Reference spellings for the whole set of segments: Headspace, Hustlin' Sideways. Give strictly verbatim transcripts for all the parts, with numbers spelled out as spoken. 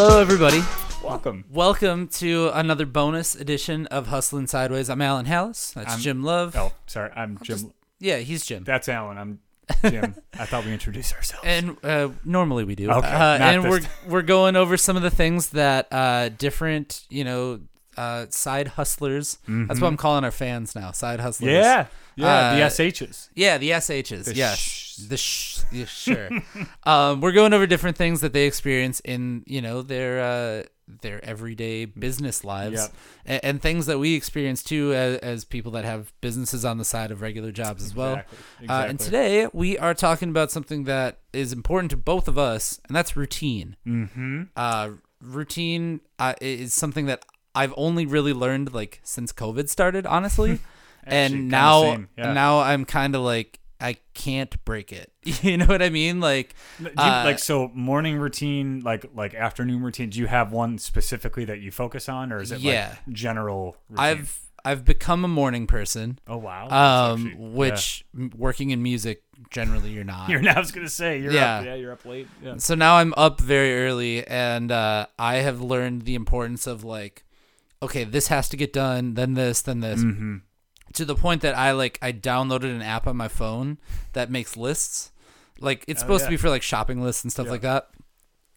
Hello, everybody. Welcome. Welcome to another bonus edition of Hustlin' Sideways. I'm Alan Hallis. That's I'm, Jim Love. Oh, sorry. I'm, I'm Jim. Just, yeah, he's Jim. That's Alan. I'm Jim. I thought we introduced ourselves. And uh, normally we do. Okay. Uh, and we're time. we're going over some of the things that uh, different, you know, uh, side hustlers. Mm-hmm. That's what I'm calling our fans now. Side hustlers. Yeah. Yeah. Uh, the S H's. Yeah. The S H's. The yes. Sh- The sh- yeah, sure. um, we're going over different things that they experience in, you know, their uh, their everyday business lives, yep. and, and things that we experience too as, as people that have businesses on the side of regular jobs as well. Exactly. Exactly. Uh, and today we are talking about something that is important to both of us, and that's routine. Mm-hmm. Uh, routine uh, is something that I've only really learned like since COVID started, honestly, Actually, and now yeah. now I'm kind of like. I can't break it. You know what I mean? Like, you, uh, like so morning routine, like like afternoon routine. Do you have one specifically that you focus on, or is it yeah. like general routine? I've I've become a morning person. Oh wow! Um, actually, which yeah. working in music generally you're not. You're not. I was gonna say you're yeah. up. Yeah, you're up late. Yeah. So now I'm up very early, and uh, I have learned the importance of like, okay, this has to get done, then this, then this. Mm-hmm. To the point that I like, I downloaded an app on my phone that makes lists. Like it's oh, supposed yeah. to be for like shopping lists and stuff yeah. like that.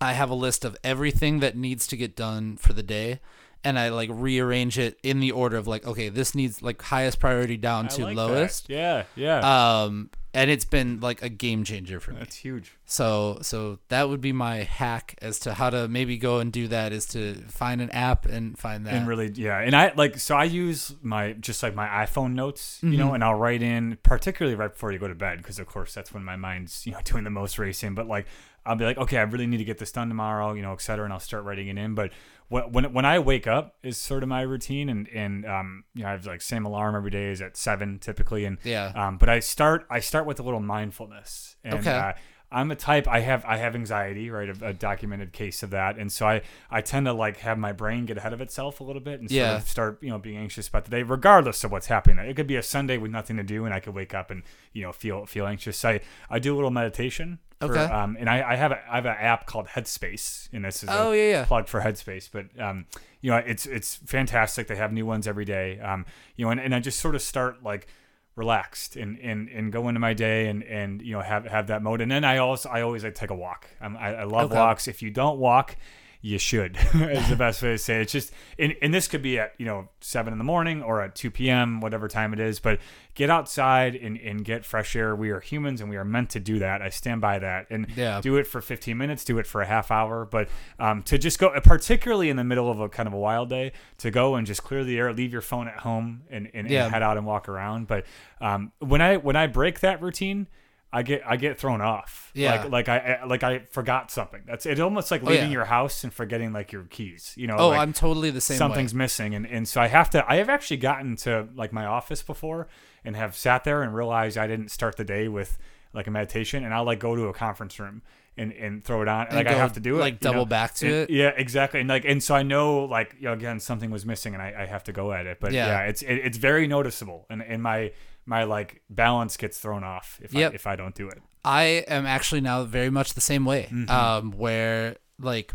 I have a list of everything that needs to get done for the day, and I like rearrange it in the order of like, okay, this needs like highest priority down I to like lowest. That. Yeah, yeah. Um, and it's been like a game changer for me. That's huge. So, so that would be my hack as to how to maybe go and do that is to find an app and find that. And really, yeah. And I like, so I use my, just like my iPhone notes, you mm-hmm. know, and I'll write in particularly right before you go to bed. Cause of course that's when my mind's, you know, doing the most racing, but like, I'll be like, okay, I really need to get this done tomorrow, you know, et cetera. And I'll start writing it in. But when when I wake up is sort of my routine. And, and um, you know, I have like same alarm every day is at seven typically. And, yeah. um, but I start, I start with a little mindfulness and, okay. uh, I'm a type, I have, I have anxiety, right? A, a documented case of that. And so I, I tend to like have my brain get ahead of itself a little bit and yeah. sort of start, you know, being anxious about the day, regardless of what's happening. It could be a Sunday with nothing to do and I could wake up and, you know, feel, feel anxious. I, I do a little meditation. For, okay. Um, and I, I have a, I have an app called Headspace, and this is oh, a yeah, yeah. plug for Headspace. But um, you know, it's it's fantastic. They have new ones every day. Um, you know, and, and I just sort of start like relaxed and, and, and go into my day and, and you know have, have that mode. And then I also I always like take a walk. Um, I, I love okay. walks. If you don't walk, you should is the best way to say it. It's just and, and this could be at you know seven in the morning or at two p.m. whatever time it is, but get outside and, and get fresh air. We are humans and we are meant to do that. I stand by that. And yeah. do it for fifteen minutes, do it for a half hour, but um, to just go, particularly in the middle of a kind of a wild day, to go and just clear the air, leave your phone at home and, and, yeah. and head out and walk around. But um, when I when I break that routine, I get I get thrown off. Yeah. Like like I like I forgot something. That's it's almost like leaving oh, yeah. your house and forgetting like your keys. You know. Oh, like I'm totally the same. Something's way. missing, and and so I have to. I have actually gotten to like my office before and have sat there and realized I didn't start the day with like a meditation, and I'll like go to a conference room and and throw it on, and, and like go, I have to do it. Like double know? back to and, it. Yeah, exactly. And like and so I know like you know, again something was missing, and I, I have to go at it. But yeah, yeah it's it, it's very noticeable, and in my. my like balance gets thrown off if yep. I, if I don't do it. I am actually now very much the same way. Mm-hmm. Um, where like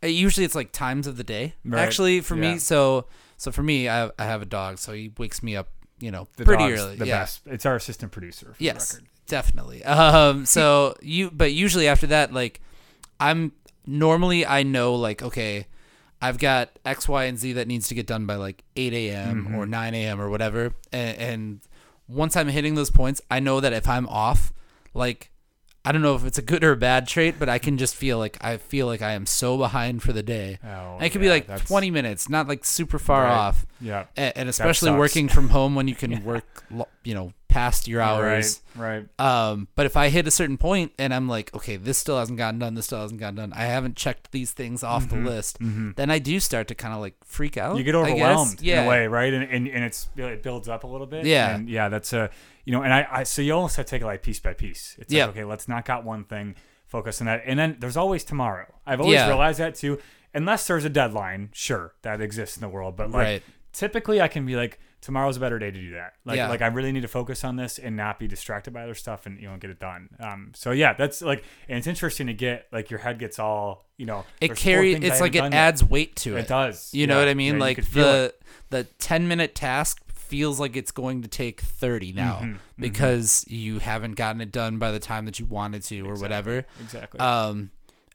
usually it's like times of the day right. actually for yeah. me. So so for me, I I have a dog, so he wakes me up, you know, the pretty early. The yeah. best. It's our assistant producer. For yes, the record. definitely. Um, so you but usually after that, like I'm normally I know like okay, I've got X, Y, and Z that needs to get done by like eight a.m. mm-hmm. or nine a.m. or whatever, and. and once I'm hitting those points, I know that if I'm off, like, I don't know if it's a good or a bad trait, but I can just feel like I feel like I am so behind for the day. Oh, it could yeah, be like that's... twenty minutes, not like super far right. off. Yeah. And, and especially working from home when you can yeah. work, you know, past your hours. Right. Right. Um, but if I hit a certain point and I'm like, okay, this still hasn't gotten done, this still hasn't gotten done, I haven't checked these things off mm-hmm. the list, mm-hmm. then I do start to kind of like freak out. You get overwhelmed yeah. in a way, right? And and, and it's it builds up a little bit. Yeah. And yeah, that's a, you know, and I, I so you almost have to take it like piece by piece. It's yep. like, okay, let's knock out one thing, focus on that. And then there's always tomorrow. I've always yeah. realized that too. Unless there's a deadline, sure, that exists in the world. But like right. typically I can be like, tomorrow's a better day to do that. Like, yeah. like I really need to focus on this and not be distracted by other stuff and, you know, get it done. Um, so yeah, that's like, and it's interesting to get, like, your head gets all, you know, it carries, it's like it adds yet. weight to it. It does. You yeah. know what I mean? Yeah, like the, the ten minute task feels like it's going to take thirty now mm-hmm, because mm-hmm. you haven't gotten it done by the time that you wanted to, or exactly, whatever. Exactly. Um,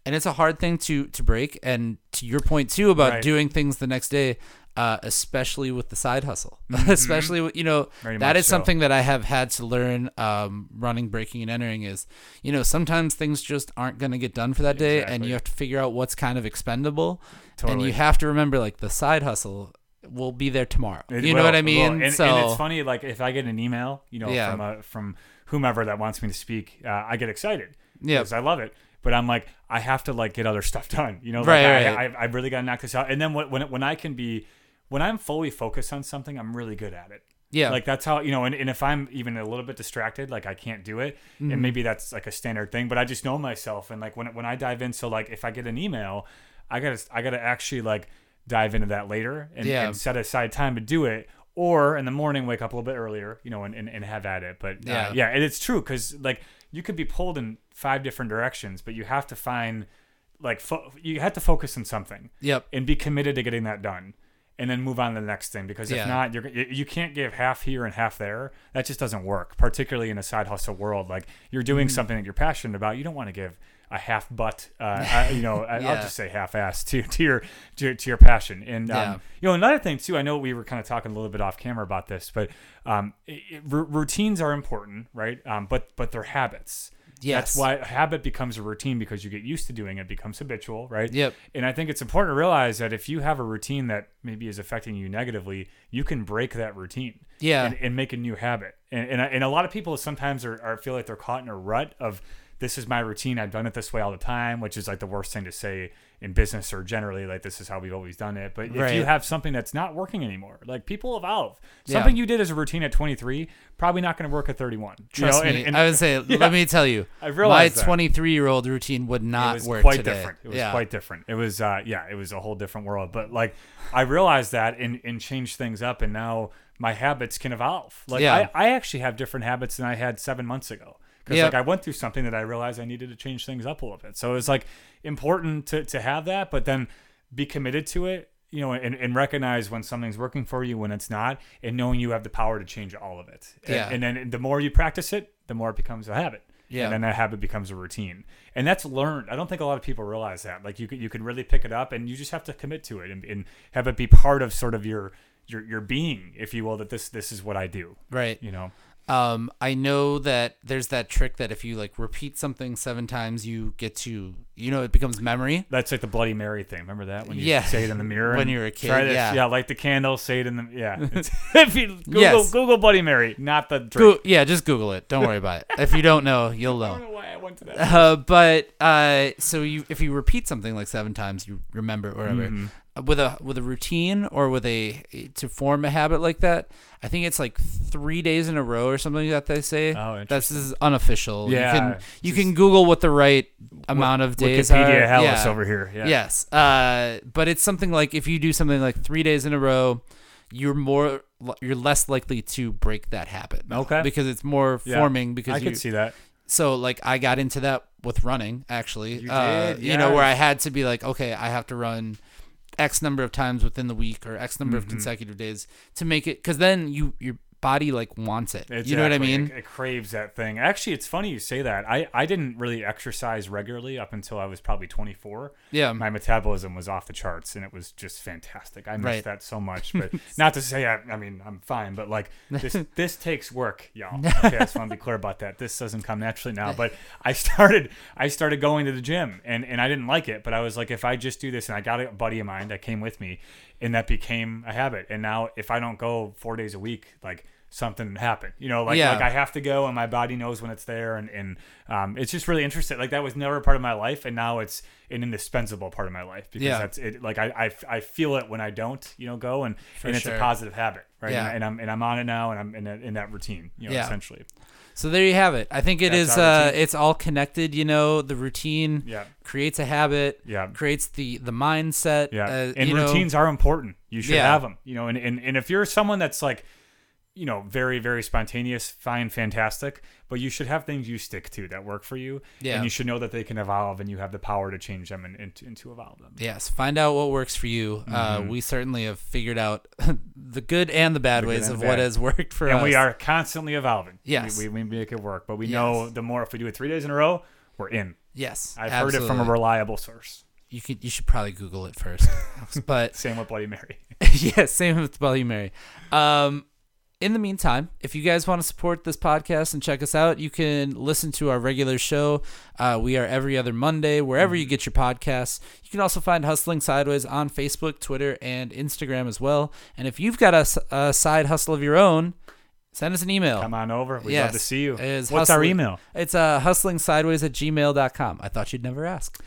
and it's a hard thing to, to break. And to your point too, about right. doing things the next day, uh, especially with the side hustle, mm-hmm. especially with, you know, Very that is so. something that I have had to learn, um, running, breaking and entering is, you know, sometimes things just aren't going to get done for that day exactly. and you have to figure out what's kind of expendable totally. and you have to remember, like, the side hustle will be there tomorrow. It you will, know what I mean? And, so, and it's funny, like, if I get an email, you know, yeah. from a, from whomever that wants me to speak, uh, I get excited yeah. because I love it. But I'm like, I have to, like, get other stuff done, you know, like right, I, right. I, I, I really got to knock this out. And then when, when, when I can be, when I'm fully focused on something, I'm really good at it. Yeah. Like, that's how, you know, and, and if I'm even a little bit distracted, like, I can't do it. Mm-hmm. And maybe that's like a standard thing, but I just know myself. And like, when, when I dive in, so like, if I get an email, I gotta, I gotta actually, like, dive into that later and, yeah. and set aside time to do it, or in the morning, wake up a little bit earlier, you know, and, and, and have at it. But uh, yeah. yeah, and it's true. 'Cause like, you could be pulled in five different directions, but you have to find, like, fo- you have to focus on something yep. and be committed to getting that done, and then move on to the next thing. Because if yeah. not, you're, you can't give half here and half there. That just doesn't work, particularly in a side hustle world. Like, you're doing mm. something that you're passionate about. You don't want to give a half butt, uh, I, you know, yeah. I'll just say half ass to, to your, to, to your passion. And, yeah. um, you know, another thing too, I know we were kind of talking a little bit off camera about this, but, um, it, it, r- routines are important, right? Um, but, but they're habits. Yes. That's why a habit becomes a routine, because you get used to doing it, becomes habitual, right? Yep. And I think it's important to realize that if you have a routine that maybe is affecting you negatively, you can break that routine yeah. and, and make a new habit. And, and, and a lot of people sometimes are, are feel like they're caught in a rut of, this is my routine, I've done it this way all the time, which is like the worst thing to say in business, or generally, like, this is how we've always done it. But right. if you have something that's not working anymore, like, people evolve. Something yeah. you did as a routine at twenty-three, probably not going to work at thirty-one. Trust you know? me. And, and, I would say, yeah, let me tell you, I realized my twenty-three-year-old routine would not it was work quite today. Different. It was yeah. quite different. It was, uh, yeah, it was a whole different world. But like, I realized that and, and changed things up, and now my habits can evolve. Like, yeah. I, I actually have different habits than I had seven months ago. Because yep. like, I went through something that I realized I needed to change things up a little bit. So it's like important to, to have that, but then be committed to it, you know, and, and recognize when something's working for you, when it's not, and knowing you have the power to change all of it. Yeah. And, and then the more you practice it, the more it becomes a habit. Yeah. And then that habit becomes a routine. And that's learned. I don't think a lot of people realize that. Like, you can, you can really pick it up, and you just have to commit to it and, and have it be part of sort of your, your, your being, if you will, that this, this is what I do. Right. You know? Um, I know that there's that trick that if you, like, repeat something seven times, you get to, you know, it becomes memory. That's like the Bloody Mary thing. Remember that? When you yeah. say it in the mirror. When you're a kid. Try to, yeah. yeah. Light the candle, say it in the, yeah. if you Google, yes. Google Bloody Mary, not the drink. Go- yeah. Just Google it. Don't worry about it. If you don't know, you'll know. I don't know why I went to that. Uh, but, uh, so you, if you repeat something like seven times, you remember or whatever. Mm-hmm. With a with a routine or with a to form a habit like that, I think it's like three days in a row or something that they say. Oh, interesting. That's this is unofficial. Yeah, you can you can Google what the right amount of days Wikipedia are. Wikipedia Hellas yeah. over here. Yeah. Yes, uh, but it's something like if you do something like three days in a row, you're more you're less likely to break that habit. Okay, because it's more yeah. forming. Because I you, could see that. So like I got into that with running actually. You uh, did, yeah. You know, where I had to be like, okay, I have to run X number of times within the week or X number mm-hmm. of consecutive days to make it, because then you your body like wants it. Exactly. You know what I mean? It, it craves that thing. Actually, it's funny you say that. I, I didn't really exercise regularly up until I was probably twenty-four. Yeah. My metabolism was off the charts and it was just fantastic. I missed right. that so much. But not to say, I, I mean, I'm fine, but like this this takes work, y'all. Okay, I just want to be clear about that. This doesn't come naturally now, but I started I started going to the gym and, and I didn't like it, but I was like, if I just do this, and I got a buddy of mine that came with me, and that became a habit. And now if I don't go four days a week, like something happened, you know, like, yeah. like I have to go and my body knows when it's there. And, and, um, it's just really interesting. Like that was never a part of my life. And now it's an indispensable part of my life because yeah. that's it. Like I, I, I feel it when I don't, you know, go and, For and sure. it's a positive habit. Right. Yeah. And, I, and I'm, and I'm on it now and I'm in, a, in that routine, you know, yeah. essentially. So there you have it. I think it That's is. Uh, it's all connected. You know, the routine yeah. creates a habit. Yeah. Creates the the mindset. Yeah. Uh, and you routines know. are important. You should yeah. have them. You know, and, and and if you're someone that's like, you know, very very spontaneous, fine, fantastic. But you should have things you stick to that work for you. Yeah. And you should know that they can evolve, and you have the power to change them and, and, and to evolve them. Yes. Find out what works for you. Mm-hmm. Uh, we certainly have figured out the good and the bad the ways of bad. what has worked for and us. And we are constantly evolving. Yes. We, we, we make it work. But we yes. know the more, if we do it three days in a row, we're in. Yes. I've absolutely. heard it from a reliable source. You could, you should probably Google it first. But same with Bloody Mary. yeah, same with Bloody Mary. Um, In the meantime, if you guys want to support this podcast and check us out, you can listen to our regular show. Uh, we are every other Monday, wherever you get your podcasts. You can also find Hustling Sideways on Facebook, Twitter, and Instagram as well. And if you've got a, a side hustle of your own, send us an email. Come on over. We'd yes. love to see you. What's hustling, our email? It's uh, hustling sideways at gmail dot com. I thought you'd never ask.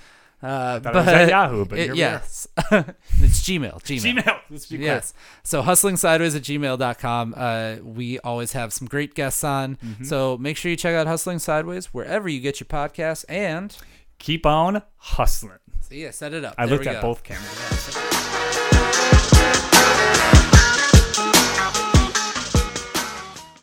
Uh, but, it was at Yahoo, but it, yes, it's Gmail. Gmail. Gmail. Let's be clear. Yes. So hustling sideways at gmail dot com. Uh, we always have some great guests on. Mm-hmm. So make sure you check out Hustling Sideways wherever you get your podcasts and keep on hustling. See, I set it up. I there looked at go. both cameras.